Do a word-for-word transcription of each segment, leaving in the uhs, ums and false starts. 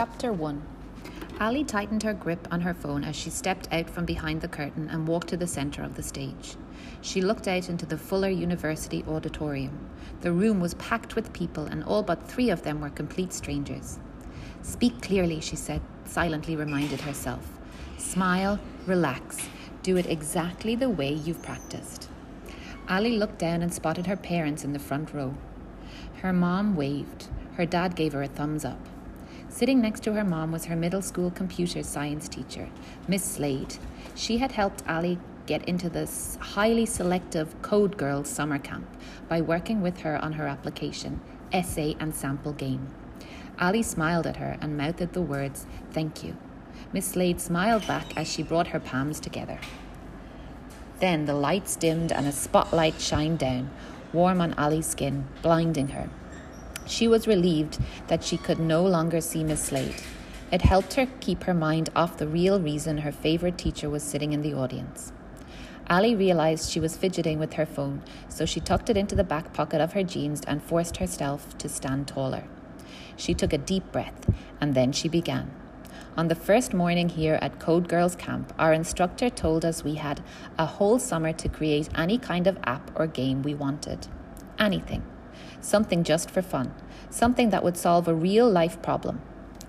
Chapter one. Ali tightened her grip on her phone as she stepped out from behind the curtain and walked to the centre of the stage. She looked out into the Fuller University Auditorium. The room was packed with people and all but three of them were complete strangers. "Speak clearly," she said, silently reminded herself. "Smile, relax. Do it exactly the way you've practiced." Ali looked down and spotted her parents in the front row. Her mom waved. Her dad gave her a thumbs up. Sitting next to her mom was her middle school computer science teacher, Miss Slade. She had helped Ali get into this highly selective Code Girls summer camp by working with her on her application, essay and sample game. Ali smiled at her and mouthed the words, "Thank you." Miss Slade smiled back as she brought her palms together. Then the lights dimmed and a spotlight shined down, warm on Ali's skin, blinding her. She was relieved that she could no longer see Miss Slade. It helped her keep her mind off the real reason her favourite teacher was sitting in the audience. Ali realised she was fidgeting with her phone, so she tucked it into the back pocket of her jeans and forced herself to stand taller. She took a deep breath, and then she began. "On the first morning here at Code Girls Camp, our instructor told us we had a whole summer to create any kind of app or game we wanted. Anything. Something just for fun. Something that would solve a real life problem.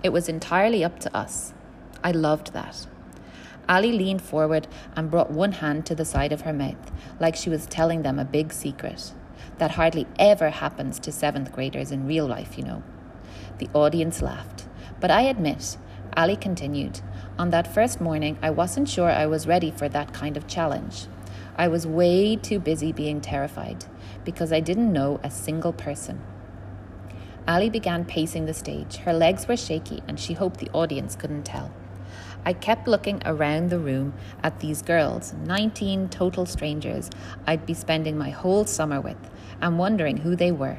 It was entirely up to us. I loved that." Ali leaned forward and brought one hand to the side of her mouth, like she was telling them a big secret. That hardly ever happens to seventh graders in real life, you know. The audience laughed. "But I admit," Ali continued, "on that first morning, I wasn't sure I was ready for that kind of challenge. I was way too busy being terrified, because I didn't know a single person." Ali began pacing the stage. Her legs were shaky and she hoped the audience couldn't tell. "I kept looking around the room at these girls, nineteen total strangers I'd be spending my whole summer with, and wondering who they were.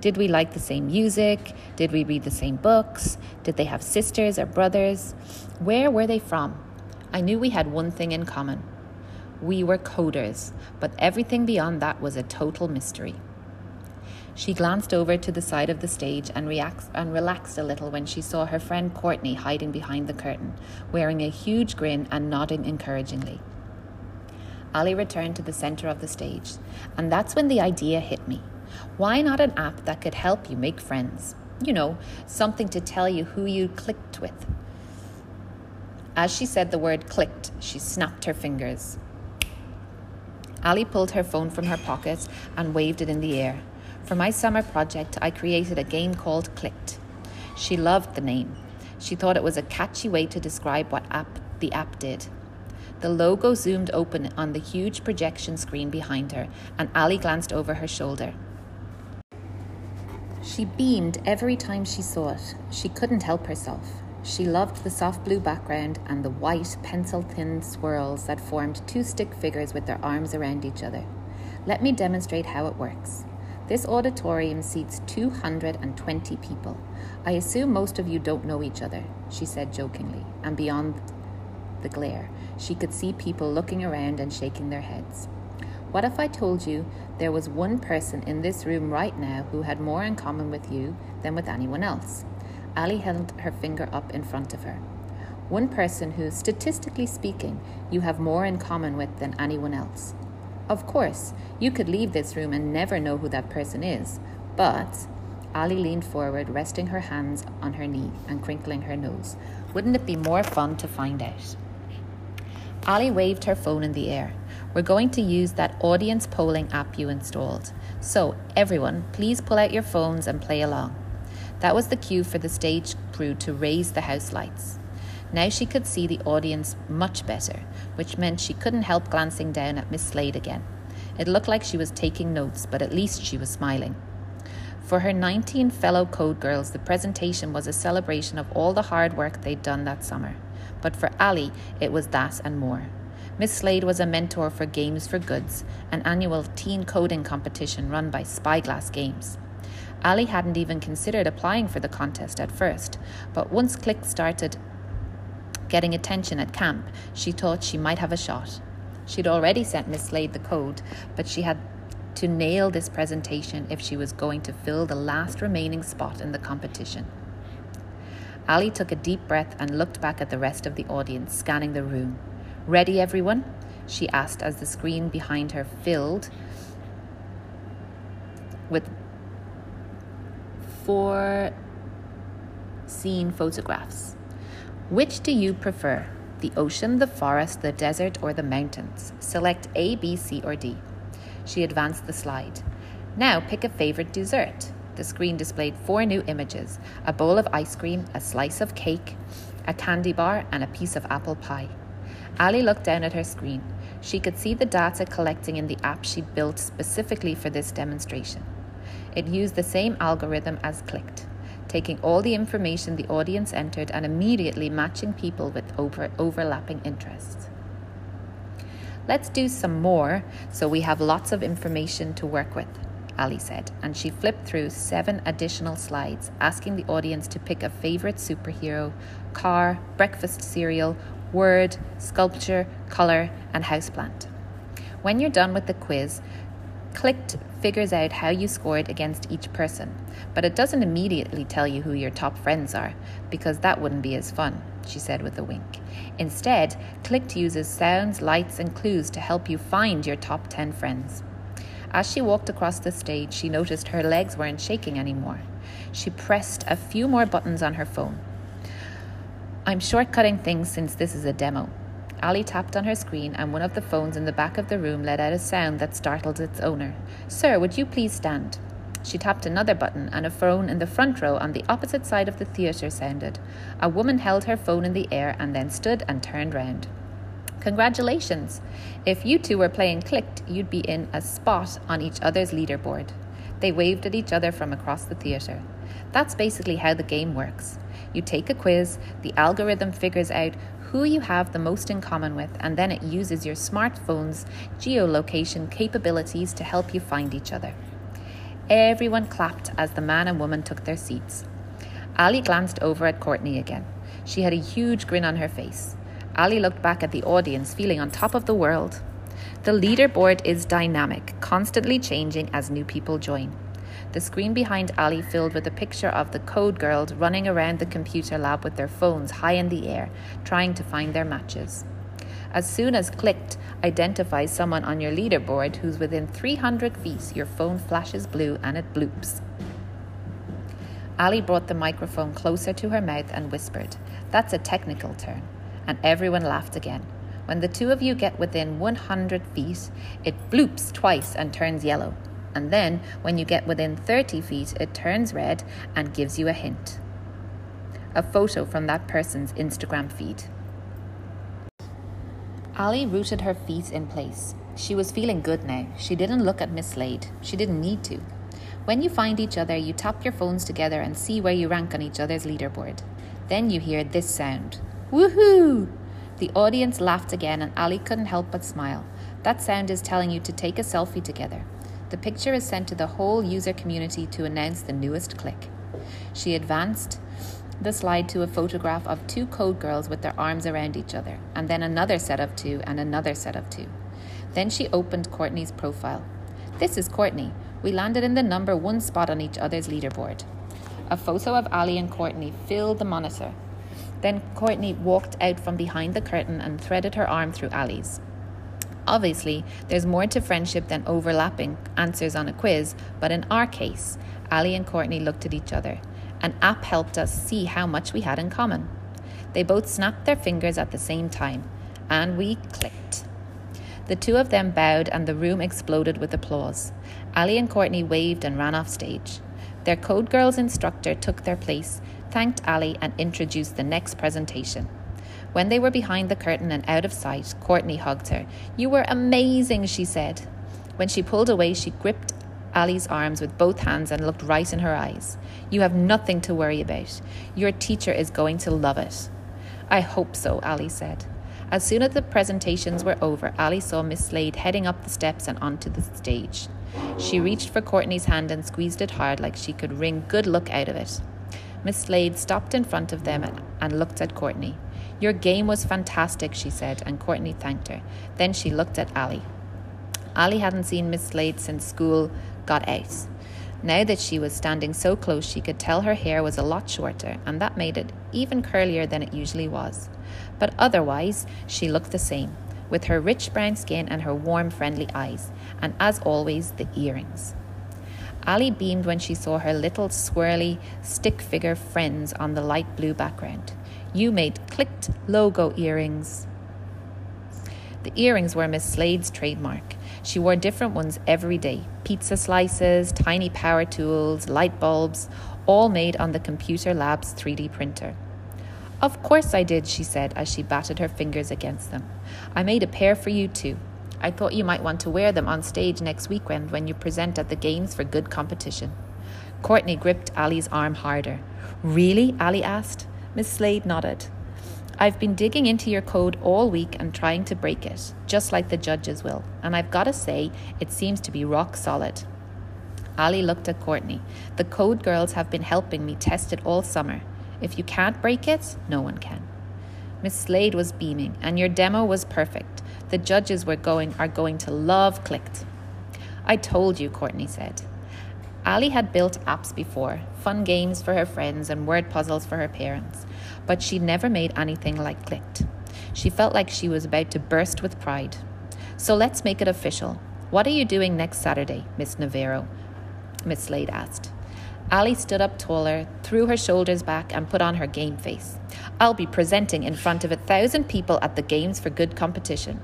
Did we like the same music? Did we read the same books? Did they have sisters or brothers? Where were they from? I knew we had one thing in common. We were coders, but everything beyond that was a total mystery." She glanced over to the side of the stage and, reacts- and relaxed a little when she saw her friend Courtney hiding behind the curtain, wearing a huge grin and nodding encouragingly. Ali returned to the center of the stage, "And that's when the idea hit me. Why not an app that could help you make friends? You know, something to tell you who you clicked with." As she said the word "clicked," she snapped her fingers. Ali pulled her phone from her pocket and waved it in the air. "For my summer project, I created a game called Clicked." She loved the name. She thought it was a catchy way to describe what app the app did. The logo zoomed open on the huge projection screen behind her, and Ali glanced over her shoulder. She beamed every time she saw it. She couldn't help herself. She loved the soft blue background and the white, pencil-thin swirls that formed two stick figures with their arms around each other. "Let me demonstrate how it works. This auditorium seats two hundred twenty people. I assume most of you don't know each other," she said jokingly, and beyond the glare, she could see people looking around and shaking their heads. "What if I told you there was one person in this room right now who had more in common with you than with anyone else?" Ali held her finger up in front of her. "One person who, statistically speaking, you have more in common with than anyone else. Of course, you could leave this room and never know who that person is, but..." Ali leaned forward, resting her hands on her knee and crinkling her nose. "Wouldn't it be more fun to find out?" Ali waved her phone in the air. "We're going to use that audience polling app you installed. So, everyone, please pull out your phones and play along." That was the cue for the stage crew to raise the house lights. Now she could see the audience much better, which meant she couldn't help glancing down at Miss Slade again. It looked like she was taking notes, but at least she was smiling. For her nineteen fellow Code Girls, the presentation was a celebration of all the hard work they'd done that summer. But for Ali, it was that and more. Miss Slade was a mentor for Games for Goods, an annual teen coding competition run by Spyglass Games. Ali hadn't even considered applying for the contest at first, but once Clicked started getting attention at camp, she thought she might have a shot. She'd already sent Miss Slade the code, but she had to nail this presentation if she was going to fill the last remaining spot in the competition. Ali took a deep breath and looked back at the rest of the audience, scanning the room. "Ready, everyone?" she asked as the screen behind her filled with four scene photographs. "Which do you prefer? The ocean, the forest, the desert, or the mountains? Select A, B, C, or D." She advanced the slide. "Now pick a favorite dessert." The screen displayed four new images: a bowl of ice cream, a slice of cake, a candy bar, and a piece of apple pie. Ali looked down at her screen. She could see the data collecting in the app she'd built specifically for this demonstration. It used the same algorithm as Clicked, taking all the information the audience entered and immediately matching people with over overlapping interests. "Let's do some more so we have lots of information to work with," Ali said, and she flipped through seven additional slides, asking the audience to pick a favorite superhero, car, breakfast cereal, word, sculpture, color, and houseplant. When you're done with the quiz, Clicked figures out how you scored against each person, but it doesn't immediately tell you who your top friends are, because that wouldn't be as fun, she said with a wink. Instead, Clicked uses sounds, lights, and clues to help you find your top ten friends. As she walked across the stage, she noticed her legs weren't shaking anymore. She pressed a few more buttons on her phone. "I'm shortcutting things since this is a demo." Ali tapped on her screen, and one of the phones in the back of the room let out a sound that startled its owner. "Sir, would you please stand?" She tapped another button, and a phone in the front row on the opposite side of the theatre sounded. A woman held her phone in the air and then stood and turned round. "Congratulations! If you two were playing Clicked, you'd be in a spot on each other's leaderboard." They waved at each other from across the theatre. "That's basically how the game works. You take a quiz, the algorithm figures out who you have the most in common with, and then it uses your smartphone's geolocation capabilities to help you find each other." Everyone clapped as the man and woman took their seats. Ali glanced over at Courtney again. She had a huge grin on her face. Ali looked back at the audience, feeling on top of the world. The leaderboard is dynamic, constantly changing as new people join. The screen behind Ali filled with a picture of the Code Girls running around the computer lab with their phones high in the air, trying to find their matches. As soon as Clicked identifies someone on your leaderboard who's within three hundred feet, your phone flashes blue and it bloops. Ali brought the microphone closer to her mouth and whispered, "That's a technical term," and everyone laughed again. "When the two of you get within one hundred feet, it bloops twice and turns yellow. And then, when you get within thirty feet, it turns red and gives you a hint." A photo from that person's Instagram feed. Ali rooted her feet in place. She was feeling good now. She didn't look at Miss Slade. She didn't need to. When you find each other, you tap your phones together and see where you rank on each other's leaderboard. Then you hear this sound. "Woohoo!" The audience laughed again, and Ali couldn't help but smile. That sound is telling you to take a selfie together. The picture is sent to the whole user community to announce the newest click. She advanced the slide to a photograph of two Code Girls with their arms around each other, and then another set of two and another set of two. Then she opened Courtney's profile. "This is Courtney. We landed in the number one spot on each other's leaderboard." A photo of Ali and Courtney filled the monitor. Then Courtney walked out from behind the curtain and threaded her arm through Ali's. Obviously, there's more to friendship than overlapping answers on a quiz, but in our case, Ali and Courtney looked at each other. An app helped us see how much we had in common. They both snapped their fingers at the same time, and we clicked. The two of them bowed, and the room exploded with applause. Ali and Courtney waved and ran off stage. Their Code Girls instructor took their place, thanked Ali, and introduced the next presentation. When they were behind the curtain and out of sight, Courtney hugged her. "You were amazing," she said. When she pulled away, she gripped Ali's arms with both hands and looked right in her eyes. "You have nothing to worry about. Your teacher is going to love it." "I hope so," Ali said. As soon as the presentations were over, Ali saw Miss Slade heading up the steps and onto the stage. She reached for Courtney's hand and squeezed it hard like she could wring good luck out of it. Miss Slade stopped in front of them and looked at Courtney. "Your game was fantastic," she said, and Courtney thanked her. Then she looked at Ali. Ali hadn't seen Miss Slade since school got out. Now that she was standing so close, she could tell her hair was a lot shorter, and that made it even curlier than it usually was. But otherwise, she looked the same, with her rich brown skin and her warm, friendly eyes, and as always, the earrings. Ali beamed when she saw her little, swirly, stick-figure friends on the light blue background. You made Clicked logo earrings. The earrings were Miss Slade's trademark. She wore different ones every day. Pizza slices, tiny power tools, light bulbs, all made on the computer lab's three D printer. Of course I did, she said as she batted her fingers against them. I made a pair for you too. I thought you might want to wear them on stage next weekend when you present at the Games for Good competition. Courtney gripped Ali's arm harder. Really? Ali asked. Miss Slade nodded. I've been digging into your code all week and trying to break it, just like the judges will, and I've got to say, it seems to be rock solid. Ali looked at Courtney. The Code Girls have been helping me test it all summer. If you can't break it, no one can. Miss Slade was beaming, and your demo was perfect. The judges were going are going to love Clicked. I told you, Courtney said. Ali had built apps before, fun games for her friends and word puzzles for her parents, but she'd never made anything like Clicked. She felt like she was about to burst with pride. So let's make it official. What are you doing next Saturday, Miss Navarro? Miss Slade asked. Ali stood up taller, threw her shoulders back, and put on her game face. I'll be presenting in front of a thousand people at the Games for Good competition.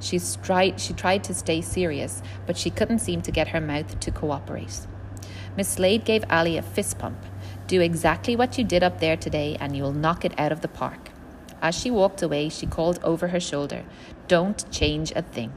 She tried, she tried to stay serious, but she couldn't seem to get her mouth to cooperate. Miss Slade gave Ali a fist pump. Do exactly what you did up there today and you'll knock it out of the park. As she walked away, she called over her shoulder, Don't change a thing.